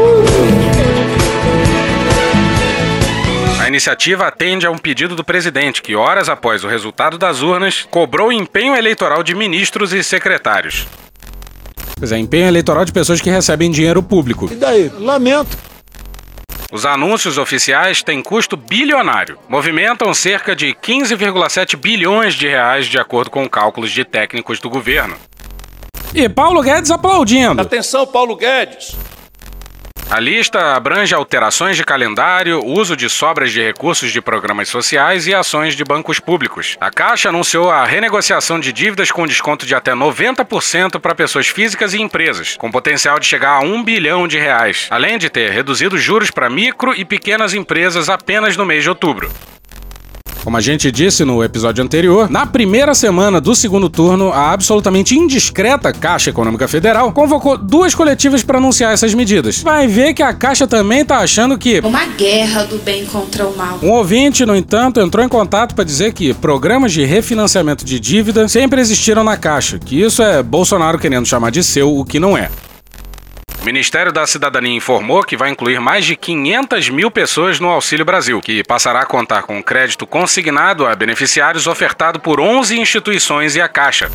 A iniciativa atende a um pedido do presidente, que horas após o resultado das urnas, cobrou empenho eleitoral de ministros e secretários. Pois é, empenho eleitoral de pessoas que recebem dinheiro público. E daí? Lamento. Os anúncios oficiais têm custo bilionário. Movimentam cerca de 15,7 bilhões de reais, de acordo com cálculos de técnicos do governo. E Paulo Guedes aplaudindo. Atenção, Paulo Guedes! A lista abrange alterações de calendário, uso de sobras de recursos de programas sociais e ações de bancos públicos. A Caixa anunciou a renegociação de dívidas com desconto de até 90% para pessoas físicas e empresas, com potencial de chegar a R$1 bilhão, além de ter reduzido juros para micro e pequenas empresas apenas no mês de outubro. Como a gente disse no episódio anterior, na primeira semana do segundo turno, a absolutamente indiscreta Caixa Econômica Federal convocou duas coletivas para anunciar essas medidas. Vai ver que a Caixa também tá achando que... uma guerra do bem contra o mal. Um ouvinte, no entanto, entrou em contato para dizer que programas de refinanciamento de dívida sempre existiram na Caixa, que isso é Bolsonaro querendo chamar de seu o que não é. O Ministério da Cidadania informou que vai incluir mais de 500 mil pessoas no Auxílio Brasil, que passará a contar com crédito consignado a beneficiários ofertado por 11 instituições e a Caixa.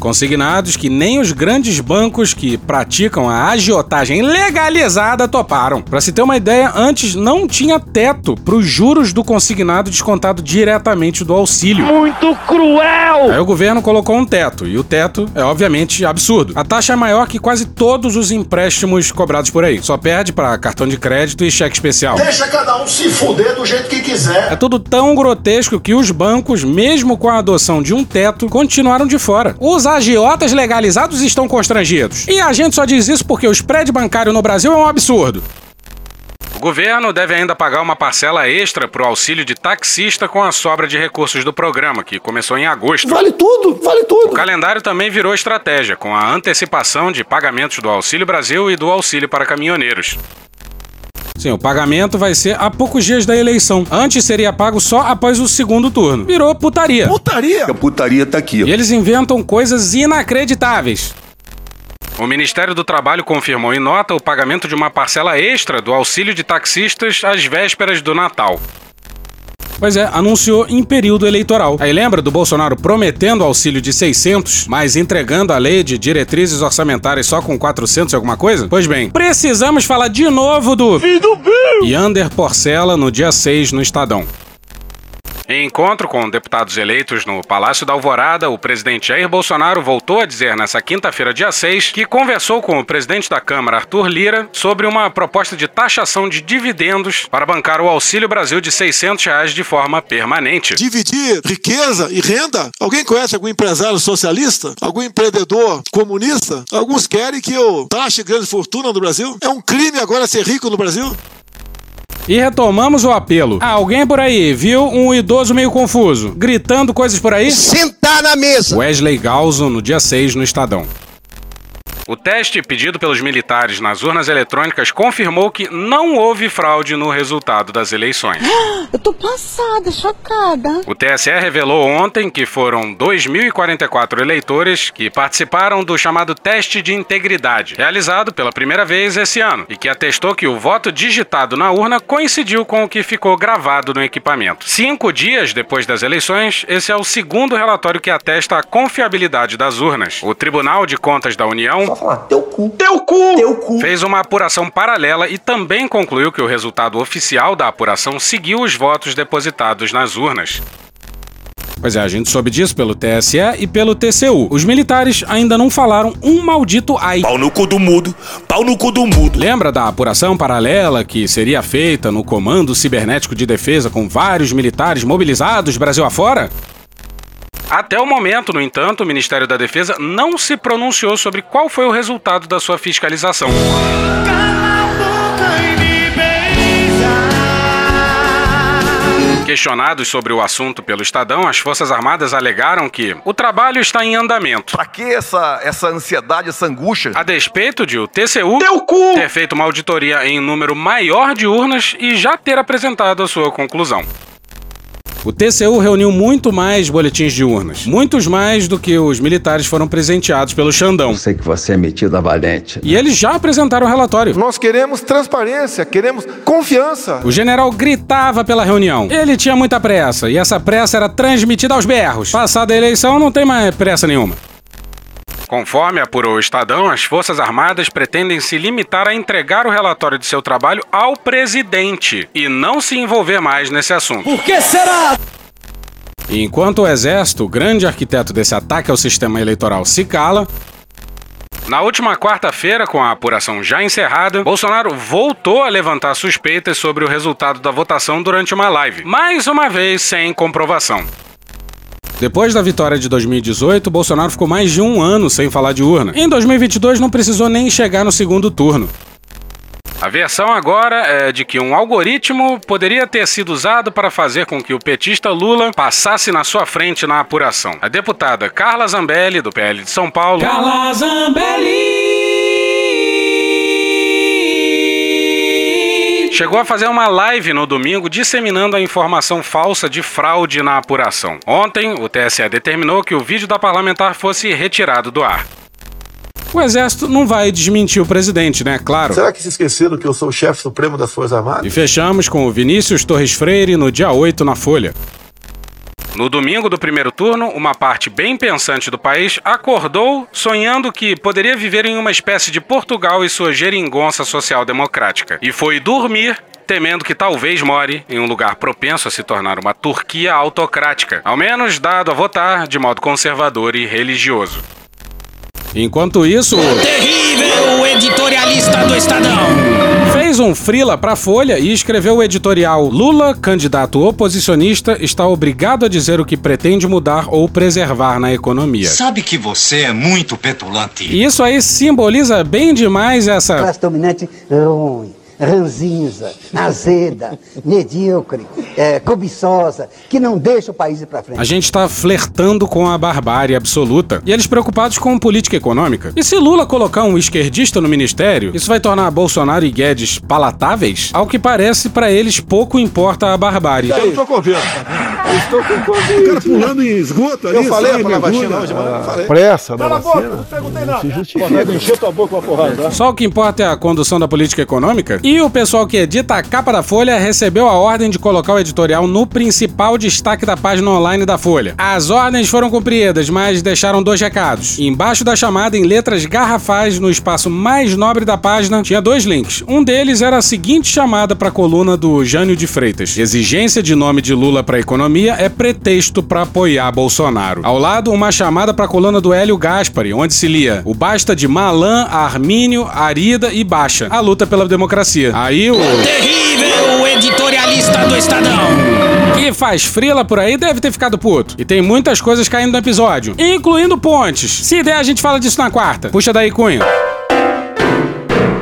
Consignados que nem os grandes bancos que praticam a agiotagem legalizada toparam. Para se ter uma ideia, antes não tinha teto para os juros do consignado descontado diretamente do auxílio. Muito cruel! Aí o governo colocou um teto, e o teto é obviamente absurdo. A taxa é maior que quase todos os empréstimos cobrados por aí. Só perde para cartão de crédito e cheque especial. Deixa cada um se fuder do jeito que quiser. É tudo tão grotesco que os bancos, mesmo com a adoção de um teto, continuaram de fora. Os agiotas legalizados estão constrangidos. E a gente só diz isso porque o spread bancário no Brasil é um absurdo. O governo deve ainda pagar uma parcela extra para o auxílio de taxista com a sobra de recursos do programa, que começou em agosto. Vale tudo, vale tudo! O calendário também virou estratégia, com a antecipação de pagamentos do Auxílio Brasil e do auxílio para caminhoneiros. Sim, o pagamento vai ser a poucos dias da eleição. Antes seria pago só após o segundo turno. Virou putaria. Putaria? A putaria tá aqui. E eles inventam coisas inacreditáveis. O Ministério do Trabalho confirmou em nota o pagamento de uma parcela extra do auxílio de taxistas às vésperas do Natal. Pois é, anunciou em período eleitoral. Aí lembra do Bolsonaro prometendo auxílio de 600, mas entregando a lei de diretrizes orçamentárias só com 400 e alguma coisa? Pois bem, precisamos falar de novo do... e do Bill! Yander Porcela no dia 6 no Estadão. Em encontro com deputados eleitos no Palácio da Alvorada, o presidente Jair Bolsonaro voltou a dizer nessa quinta-feira, dia 6, que conversou com o presidente da Câmara, Arthur Lira, sobre uma proposta de taxação de dividendos para bancar o Auxílio Brasil de R$ 600 reais de forma permanente. Dividir riqueza e renda? Alguém conhece algum empresário socialista? Algum empreendedor comunista? Alguns querem que eu taxe grande fortuna no Brasil? É um crime agora ser rico no Brasil? E retomamos o apelo. Alguém por aí viu um idoso meio confuso, gritando coisas por aí? Sentar na mesa! Wesley Galzo, no dia 6, no Estadão. O teste pedido pelos militares nas urnas eletrônicas confirmou que não houve fraude no resultado das eleições. Eu tô passada, chocada. O TSE revelou ontem que foram 2.044 eleitores que participaram do chamado teste de integridade, realizado pela primeira vez esse ano, e que atestou que o voto digitado na urna coincidiu com o que ficou gravado no equipamento. 5 dias depois das eleições, esse é o segundo relatório que atesta a confiabilidade das urnas. O Tribunal de Contas da União falar, teu cu. Teu cu! Teu cu! Fez uma apuração paralela e também concluiu que o resultado oficial da apuração seguiu os votos depositados nas urnas. Pois é, a gente soube disso pelo TSE e pelo TCU. Os militares ainda não falaram um maldito ai. Pau no cu do mudo, pau no cu do mudo. Lembra da apuração paralela que seria feita no Comando Cibernético de Defesa com vários militares mobilizados Brasil afora? Até o momento, no entanto, o Ministério da Defesa não se pronunciou sobre qual foi o resultado da sua fiscalização. Questionados sobre o assunto pelo Estadão, as Forças Armadas alegaram que o trabalho está em andamento. Pra que essa ansiedade, essa angústia? A despeito de o TCU ter feito uma auditoria em número maior de urnas e já ter apresentado a sua conclusão. O TCU reuniu muito mais boletins de urnas. Muitos mais do que os militares foram presenteados pelo Xandão. Eu sei que você é metido a valente. Né? E eles já apresentaram o relatório. Nós queremos transparência, queremos confiança. O general gritava pela reunião. Ele tinha muita pressa, e essa pressa era transmitida aos berros. Passada a eleição, não tem mais pressa nenhuma. Conforme apurou o Estadão, as Forças Armadas pretendem se limitar a entregar o relatório de seu trabalho ao presidente e não se envolver mais nesse assunto. Por que será? Enquanto o Exército, o grande arquiteto desse ataque ao sistema eleitoral, se cala... Na última quarta-feira, com a apuração já encerrada, Bolsonaro voltou a levantar suspeitas sobre o resultado da votação durante uma live, mais uma vez sem comprovação. Depois da vitória de 2018, Bolsonaro ficou mais de um ano sem falar de urna. Em 2022, não precisou nem chegar no segundo turno. A versão agora é de que um algoritmo poderia ter sido usado para fazer com que o petista Lula passasse na sua frente na apuração. A deputada Carla Zambelli, do PL de São Paulo... Carla Zambelli! Chegou a fazer uma live no domingo disseminando a informação falsa de fraude na apuração. Ontem, o TSE determinou que o vídeo da parlamentar fosse retirado do ar. O Exército não vai desmentir o presidente, né? Claro. Será que se esqueceram que eu sou o chefe supremo das Forças Armadas? E fechamos com o Vinícius Torres Freire no dia 8 na Folha. No domingo do primeiro turno, uma parte bem pensante do país acordou sonhando que poderia viver em uma espécie de Portugal e sua geringonça social-democrática. E foi dormir temendo que talvez more em um lugar propenso a se tornar uma Turquia autocrática, ao menos dado a votar de modo conservador e religioso. Enquanto isso, o terrível editorialista do Estadão fez um frila pra Folha e escreveu o editorial: Lula, candidato oposicionista, está obrigado a dizer o que pretende mudar ou preservar na economia. Sabe que você é muito petulante. E isso aí simboliza bem demais essa classe dominante ruim, ranzinza, azeda, medíocre, cobiçosa, que não deixa o país ir pra frente. A gente tá flertando com a barbárie absoluta e eles preocupados com política econômica. E se Lula colocar um esquerdista no ministério, isso vai tornar Bolsonaro e Guedes palatáveis? Ao que parece, pra eles pouco importa a barbárie. Eu não tô com medo. Estou com Covid. O cara pulando em esgoto ali. Eu falei a vacina hoje, mano. Pressa da vacina. Cala a boca, não perguntei nada. Não encheu tua boca com a porrada. Só o que importa é a condução da política econômica? E o pessoal que edita a capa da Folha recebeu a ordem de colocar o editorial no principal destaque da página online da Folha. As ordens foram cumpridas, mas deixaram dois recados. Embaixo da chamada, em letras garrafais, no espaço mais nobre da página, tinha dois links. Um deles era a seguinte chamada para a coluna do Jânio de Freitas: exigência de nome de Lula para a economia é pretexto para apoiar Bolsonaro. Ao lado, uma chamada para a coluna do Hélio Gaspari, onde se lia: o basta de Malan, Armínio, Arida e Baixa, a luta pela democracia. Aí o terrível editorialista do Estadão, que faz frila por aí, deve ter ficado puto. E tem muitas coisas caindo no episódio, incluindo pontes. Se der, a gente fala disso na quarta. Puxa daí, Cunha.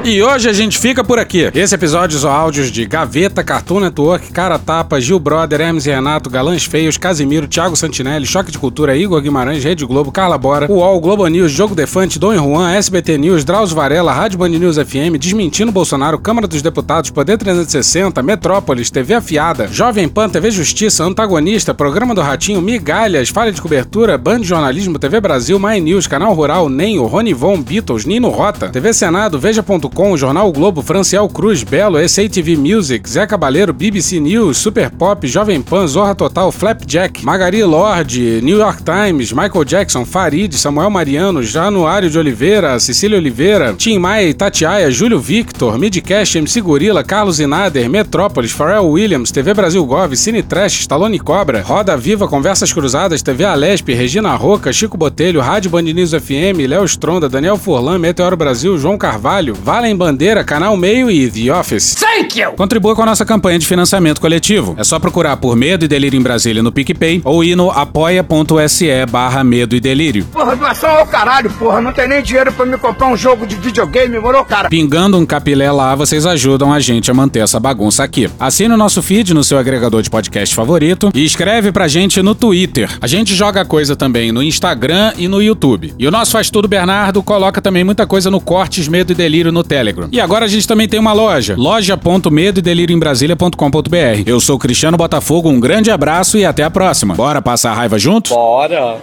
E hoje a gente fica por aqui. Esse episódio usou áudios de Gaveta, Cartoon Network, Cara Tapa, Gil Brother, Hermes e Renato, Galãs Feios, Casimiro, Thiago Santinelli, Choque de Cultura, Igor Guimarães, Rede Globo, Carla Bora, UOL, Globo News, Jogo Defante, Dom Juan, SBT News, Drauzio Varela, Rádio Band News FM, Desmentindo Bolsonaro, Câmara dos Deputados, Poder 360, Metrópolis, TV Afiada, Jovem Pan, TV Justiça, Antagonista, Programa do Ratinho, Migalhas, Falha de Cobertura, Band Jornalismo, TV Brasil, My News, Canal Rural, Nenho, Rony Von, Beatles, Nino Rota, TV Senado, Veja.com, Jornal Globo, Franciel Cruz, Belo, SATV Music, Zé Cabaleiro, BBC News, Super Pop, Jovem Pan, Zorra Total, Flapjack, Magari Lorde, New York Times, Michael Jackson, Farid, Samuel Mariano, Januário de Oliveira, Cecília Oliveira, Tim Maia, Tatiaia, Júlio Victor, Midcast, MC Gorila, Carlos Inader, Metrópolis, Pharrell Williams, TV Brasil Gov, Cine Trash, Stallone Cobra, Roda Viva, Conversas Cruzadas, TV Alesp, Regina Roca, Chico Botelho, Rádio Band News FM, Léo Stronda, Daniel Furlan, Meteoro Brasil, João Carvalho, Valem Bandeira, Canal Meio e The Office. Thank you! Contribua com a nossa campanha de financiamento coletivo. É só procurar por Medo e Delírio em Brasília no PicPay ou ir no apoia.se/Medo e Delírio. Porra, doação ao caralho, porra. Não tem nem dinheiro pra me comprar um jogo de videogame, moro, cara? Pingando um capilé lá, vocês ajudam a gente a manter essa bagunça aqui. Assine o nosso feed no seu agregador de podcast favorito e escreve pra gente no Twitter. A gente joga coisa também no Instagram e no YouTube. E o nosso Faz Tudo Bernardo coloca também muita coisa no Cortes Medo e Delírio no Telegram. E agora a gente também tem uma loja, loja.medoedelirioembrasilha.com.br. Eu sou Cristiano Botafogo, um grande abraço e até a próxima. Bora passar a raiva juntos? Bora!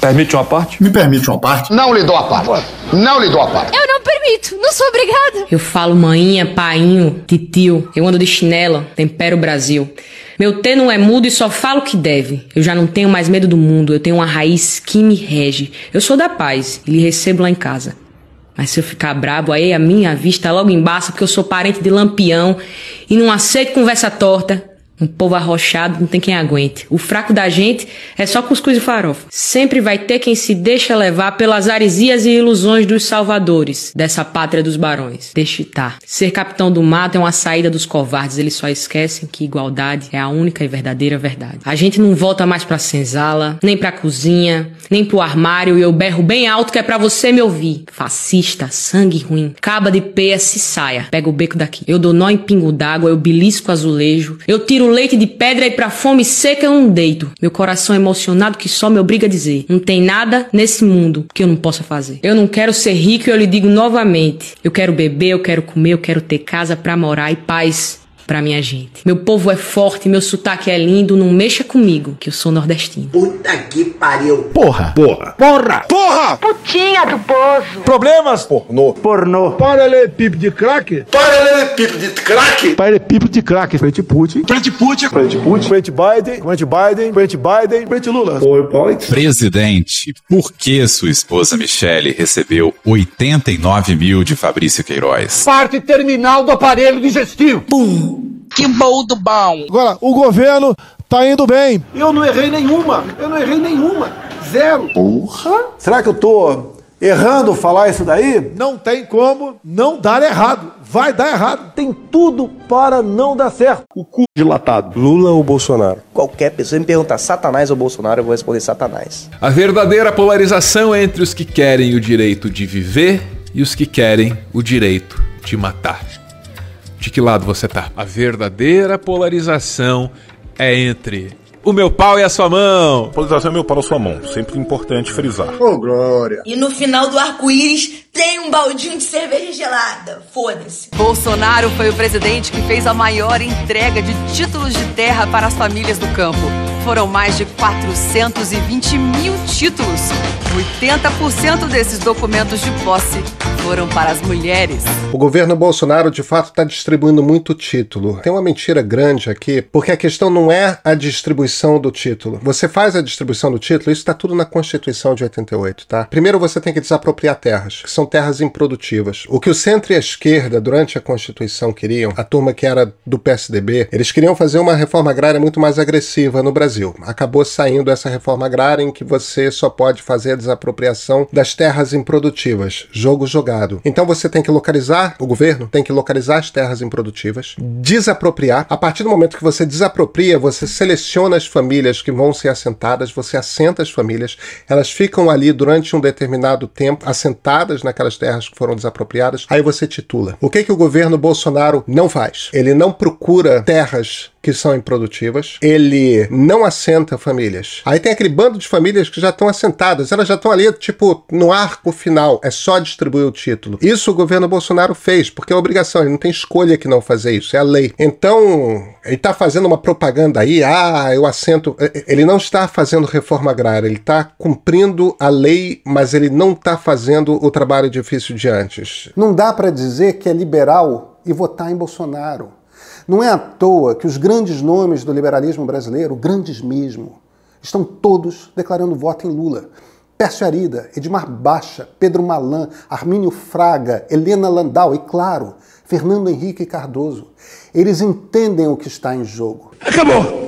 Permite uma parte? Me permite uma parte? Não lhe dou a parte. Não lhe dou a parte. Eu não permito, não sou obrigada. Eu falo mainha, painho, titio. Eu ando de chinelo, tempero o Brasil. Meu T não é mudo e só falo o que deve. Eu já não tenho mais medo do mundo, eu tenho uma raiz que me rege. Eu sou da paz e lhe recebo lá em casa. Mas se eu ficar brabo, aí a minha vista logo embaça, porque eu sou parente de Lampião e não aceito conversa torta. Um povo arrochado, não tem quem aguente. O fraco da gente é só cuscuz e farofa. Sempre vai ter quem se deixa levar pelas arezias e ilusões dos salvadores dessa pátria dos barões. Deixa estar. Ser capitão do mato é uma saída dos covardes. Eles só esquecem que igualdade é a única e verdadeira verdade. A gente não volta mais pra senzala, nem pra cozinha, nem pro armário. E eu berro bem alto que é pra você me ouvir. Fascista, sangue ruim, caba de peia, se saia. Pega o beco daqui. Eu dou nó em pingo d'água, eu belisco azulejo, eu tiro leite de pedra e pra fome seca eu não deito. Meu coração emocionado que só me obriga a dizer: não tem nada nesse mundo que eu não possa fazer. Eu não quero ser rico e eu lhe digo novamente: eu quero beber, eu quero comer, eu quero ter casa pra morar e paz pra minha gente. Meu povo é forte, meu sotaque é lindo, não mexa comigo, que eu sou nordestino. Puta que pariu. Porra. Porra. Porra. Porra. Putinha do poço. Problemas. Pornô. Pornô. Paralelepípedo de craque. Paralelepípedo de craque. Paralelepípedo de craque. Frente Putin. Frente Putin. Frente Putin. Frente Biden. Frente Biden. Frente Biden. Frente Lula. PowerPoint. Presidente, por que sua esposa Michele recebeu 89 mil de Fabrício Queiroz? Parte terminal do aparelho digestivo. Pum. Que bom do bom. Agora, o governo tá indo bem. Eu não errei nenhuma. Eu não errei nenhuma. Zero. Porra. Será que eu tô errando falar isso daí? Não tem como não dar errado. Vai dar errado. Tem tudo para não dar certo. O cu dilatado. Lula ou Bolsonaro? Qualquer pessoa me perguntar Satanás ou Bolsonaro, eu vou responder Satanás. A verdadeira polarização entre os que querem o direito de viver e os que querem o direito de matar. De que lado você tá? A verdadeira polarização é entre o meu pau e a sua mão. Polarização é meu pau e a sua mão. Sempre importante frisar. Oh, glória. E no final do arco-íris tem um baldinho de cerveja gelada. Foda-se. Bolsonaro foi o presidente que fez a maior entrega de títulos de terra para as famílias do campo. Foram mais de 420 mil títulos. 80% desses documentos de posse foram para as mulheres. O governo Bolsonaro, de fato, está distribuindo muito título. Tem uma mentira grande aqui, porque a questão não é a distribuição do título. Você faz a distribuição do título, isso está tudo na Constituição de 88, tá? Primeiro você tem que desapropriar terras, que são terras improdutivas. O que o centro e a esquerda, durante a Constituição, queriam, a turma que era do PSDB, eles queriam fazer uma reforma agrária muito mais agressiva no Brasil. Acabou saindo essa reforma agrária em que você só pode fazer a desapropriação das terras improdutivas. Jogo jogado. Então você tem que localizar, o governo tem que localizar as terras improdutivas, desapropriar. A partir do momento que você desapropria, você seleciona as famílias que vão ser assentadas, você assenta as famílias, elas ficam ali durante um determinado tempo, assentadas naquelas terras que foram desapropriadas, aí você titula. O que o governo Bolsonaro não faz? Ele não procura terras que são improdutivas, ele não assenta famílias. Aí tem aquele bando de famílias que já estão assentadas, elas já estão ali, tipo, no arco final, é só distribuir o título. Isso o governo Bolsonaro fez, porque é obrigação, ele não tem escolha que não fazer isso, é a lei. Então, ele está fazendo uma propaganda aí, eu assento... Ele não está fazendo reforma agrária, ele está cumprindo a lei, mas ele não está fazendo o trabalho difícil de antes. Não dá para dizer que é liberal e votar em Bolsonaro. Não é à toa que os grandes nomes do liberalismo brasileiro, grandes mesmo, estão todos declarando voto em Lula. Pércio Arida, Edmar Baixa, Pedro Malan, Armínio Fraga, Helena Landau e, claro, Fernando Henrique Cardoso. Eles entendem o que está em jogo. Acabou!